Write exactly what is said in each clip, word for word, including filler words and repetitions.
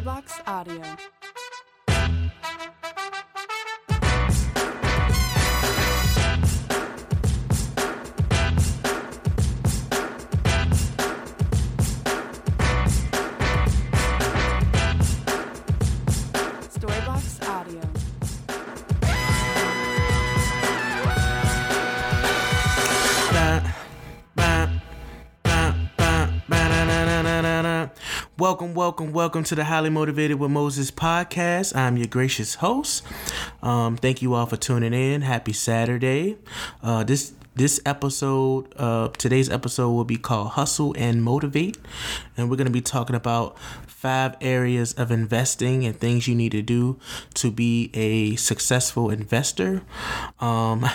Storybox Audio. Welcome, welcome, welcome to the Highly Motivated with Moses podcast. I'm your gracious host. Um, thank you all for tuning in. Happy Saturday. Uh, this this episode, uh, today's episode will be called Hustle and Motivate. And we're going to be talking about five areas of investing and things you need to do to be a successful investor. Um,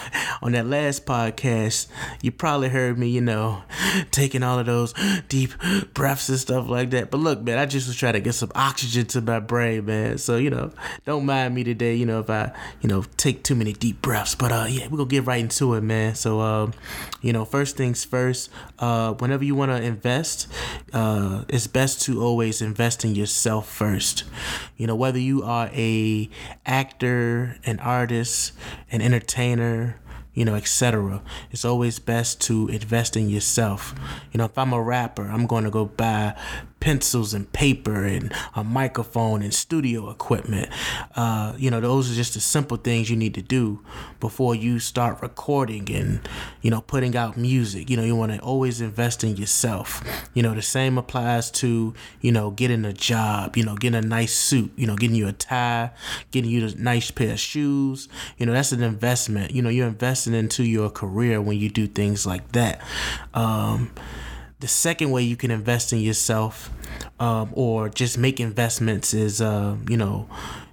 on that last podcast, you probably heard me, you know, taking all of those deep breaths and stuff like that. But look, man, I just was trying to get some oxygen to my brain, man. So, you know, don't mind me today, you know, if I, you know, take too many deep breaths. But uh, yeah, we're going to get right into it, man. So, um, you know, first things first, uh, whenever you want to invest, uh, it's best to always invest in yourself first. You know, whether you are a actor, an artist, an entertainer, you know, et cetera. It's always best to invest in yourself. You know, if I'm a rapper, I'm going to go buy pencils and paper and a microphone and studio equipment. Uh, you know, those are just the simple things you need to do before you start recording and, you know, putting out music. You know, you want to always invest in yourself. You know, the same applies to, you know, getting a job, you know, getting a nice suit, you know, getting you a tie, getting you a nice pair of shoes. You know, that's an investment. You know, you're investing into your career when you do things like that. Um, The second way you can invest in yourself um, or just make investments is, uh, you know,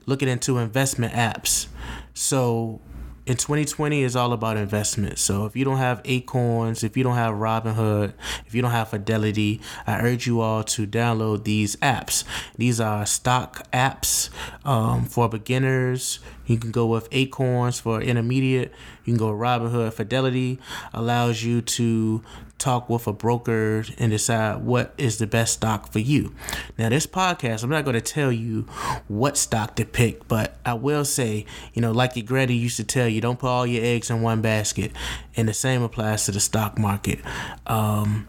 looking into investment apps. So in twenty twenty is all about investment. So if you don't have Acorns, if you don't have Robinhood, if you don't have Fidelity, I urge you all to download these apps. These are stock apps um, for beginners. You can go with Acorns for intermediate. You can go with Robinhood. Fidelity allows you to talk with a broker and decide what is the best stock for you. Now, this podcast, I'm not going to tell you what stock to pick, but I will say, you know, like your granny used to tell you, don't put all your eggs in one basket. And the same applies to the stock market. Um,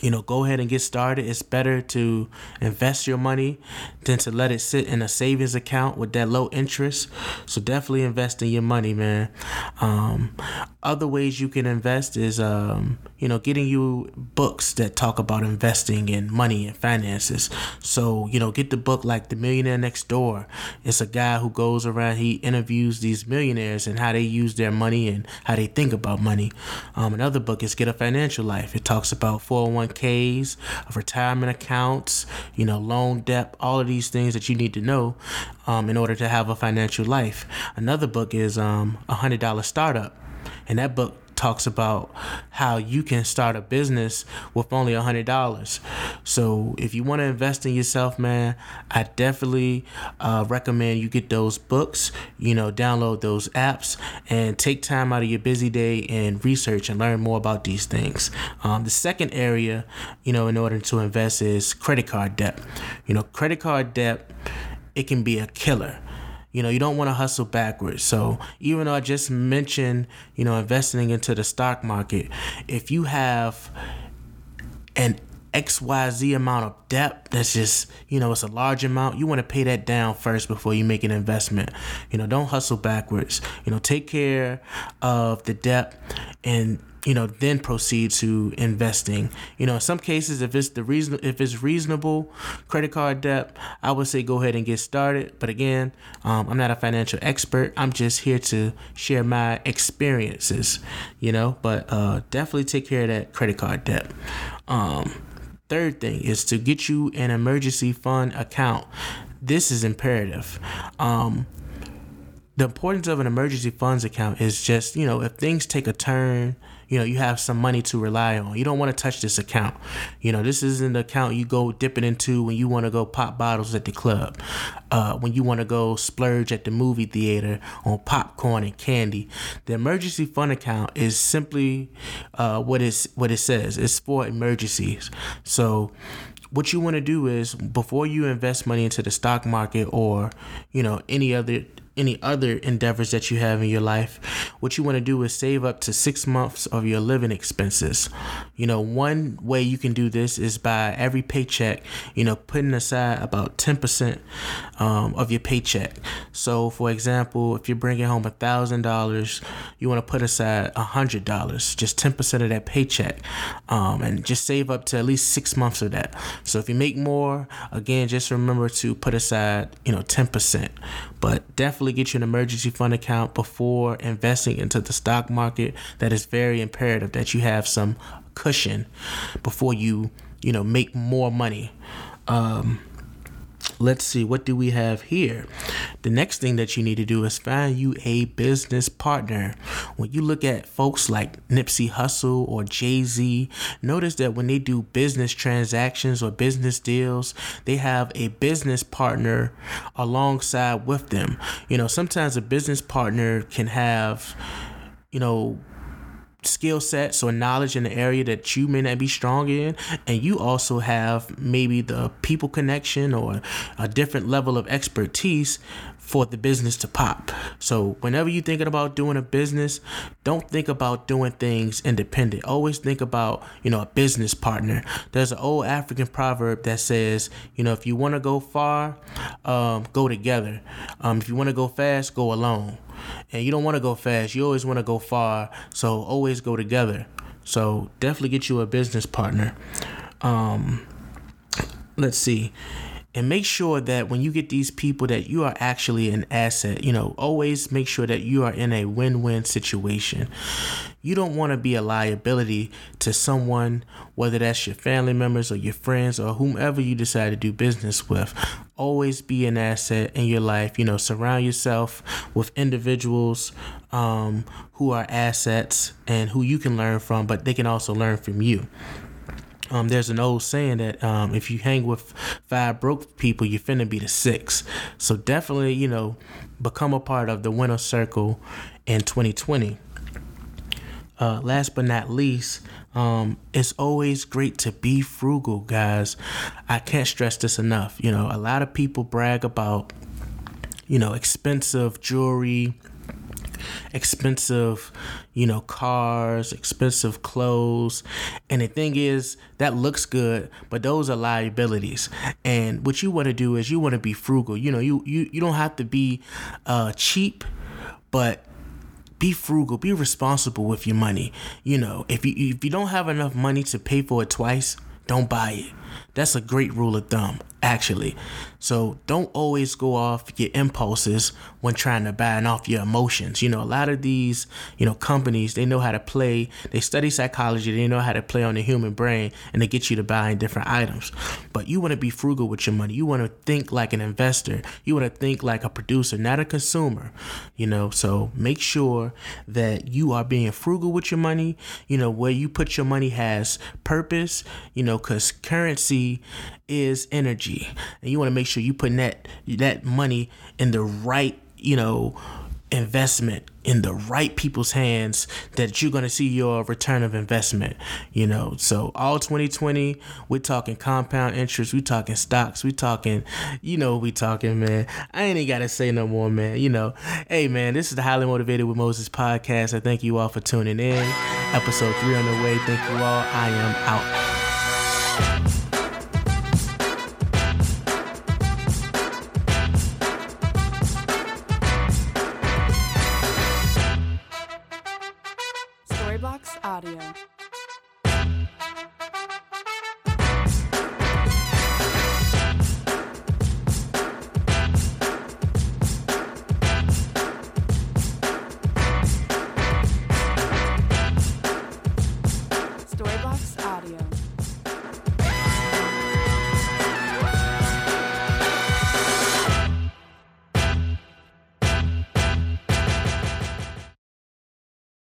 you know, go ahead and get started. It's better to invest your money than to let it sit in a savings account with that low interest. So definitely invest in your money, man. Um, other ways you can invest is, um, you know, getting you books that talk about investing and money and finances. So, you know, get the book like The Millionaire Next Door. It's a guy who goes around, he interviews these millionaires and how they use their money and how they think about money. Um, another book is Get a Financial Life. It talks about four oh one k's, retirement accounts, you know, loan debt, all of these things that you need to know um, in order to have a financial life. Another book is um, A Hundred Dollar Startup, and that book talks about how you can start a business with only a hundred dollars. So if you want to invest in yourself, man, I definitely uh, recommend you get those books, you know, download those apps and take time out of your busy day and research and learn more about these things. Um, the second area, you know, in order to invest is credit card debt. You know, credit card debt, it can be a killer. You know, you don't want to hustle backwards. So even though I just mentioned, you know, investing into the stock market, if you have an X Y Z amount of debt that's just, you know, it's a large amount, you want to pay that down first before you make an investment. You know, don't hustle backwards. You know, take care of the debt and, you know, then proceed to investing. You know, in some cases, if it's the reason, if it's reasonable credit card debt, I would say go ahead and get started. But again, um, I'm not a financial expert. I'm just here to share my experiences, you know, but uh, definitely take care of that credit card debt. Um, third thing is to get you an emergency fund account. This is imperative. Um, the importance of an emergency funds account is just, you know, if things take a turn, you know, you have some money to rely on. You don't want to touch this account. You know, this isn't the account you go dipping into when you want to go pop bottles at the club, uh, when you want to go splurge at the movie theater on popcorn and candy. The emergency fund account is simply uh, what, it's, what it says. It's for emergencies. So what you want to do is, before you invest money into the stock market or, you know, any other any other endeavors that you have in your life, what you want to do is save up to six months of your living expenses. You know, one way you can do this is by every paycheck, you know, putting aside about ten percent um, of your paycheck. So for example, if you're bringing home a thousand dollars, you want to put aside a hundred dollars, just ten percent of that paycheck, um, and just save up to at least six months of that. So if you make more, again, just remember to put aside, you know, ten percent, but definitely get you an emergency fund account before investing into the stock market. That is very imperative that you have some cushion before you, you know, make more money. Um, let's see, what do we have here? The next thing that you need to do is find you a business partner. When you look at folks like Nipsey Hussle or Jay-Z, notice that when they do business transactions or business deals, they have a business partner alongside with them. You know, sometimes a business partner can have, you know, skill sets or knowledge in the area that you may not be strong in, and you also have maybe the people connection or a different level of expertise for the business to pop. So whenever you're thinking about doing a business, don't think about doing things independent. Always think about, you know, a business partner. There's an old African proverb that says, you know, if you want to go far, um, go together. Um, if you want to go fast, go alone. And you don't want to go fast. You always want to go far. So always go together. So definitely get you a business partner. Um, let's see. And make sure that when you get these people that you are actually an asset. You know, always make sure that you are in a win-win situation. You don't want to be a liability to someone, whether that's your family members or your friends or whomever you decide to do business with. Always be an asset in your life. You know, surround yourself with individuals um, who are assets and who you can learn from, but they can also learn from you. Um, there's an old saying that um, if you hang with five broke people, you finna be the sixth. So definitely, you know, become a part of the winner circle in twenty twenty. Uh, last but not least, um, it's always great to be frugal, guys. I can't stress this enough. You know, a lot of people brag about, you know, expensive jewelry, expensive, you know, cars, expensive clothes. And the thing is, that looks good, but those are liabilities. And what you want to do is you want to be frugal. You know, you, you, you don't have to be uh, cheap, but be frugal, be responsible with your money. You know, if you, if you don't have enough money to pay for it twice, don't buy it. That's a great rule of thumb, actually. So don't always go off your impulses when trying to buy and off your emotions. You know, a lot of these, you know, companies, they know how to play. They study psychology. They know how to play on the human brain, and they get you to buy different items. But you want to be frugal with your money. You want to think like an investor. You want to think like a producer, not a consumer, you know. So make sure that you are being frugal with your money, you know, where you put your money has purpose, you know, because currency is energy, and you want to make sure you put that that money in the right, you know, investment, in the right people's hands that you're going to see your return of investment, you know. So all twenty twenty, we're talking compound interest, we talking stocks, we talking, you know, we talking, man. I ain't got to say no more, man. You know, hey, man, this is the Highly Motivated with Moses podcast. I thank you all for tuning in. Episode three on the way. Thank you all. I am out.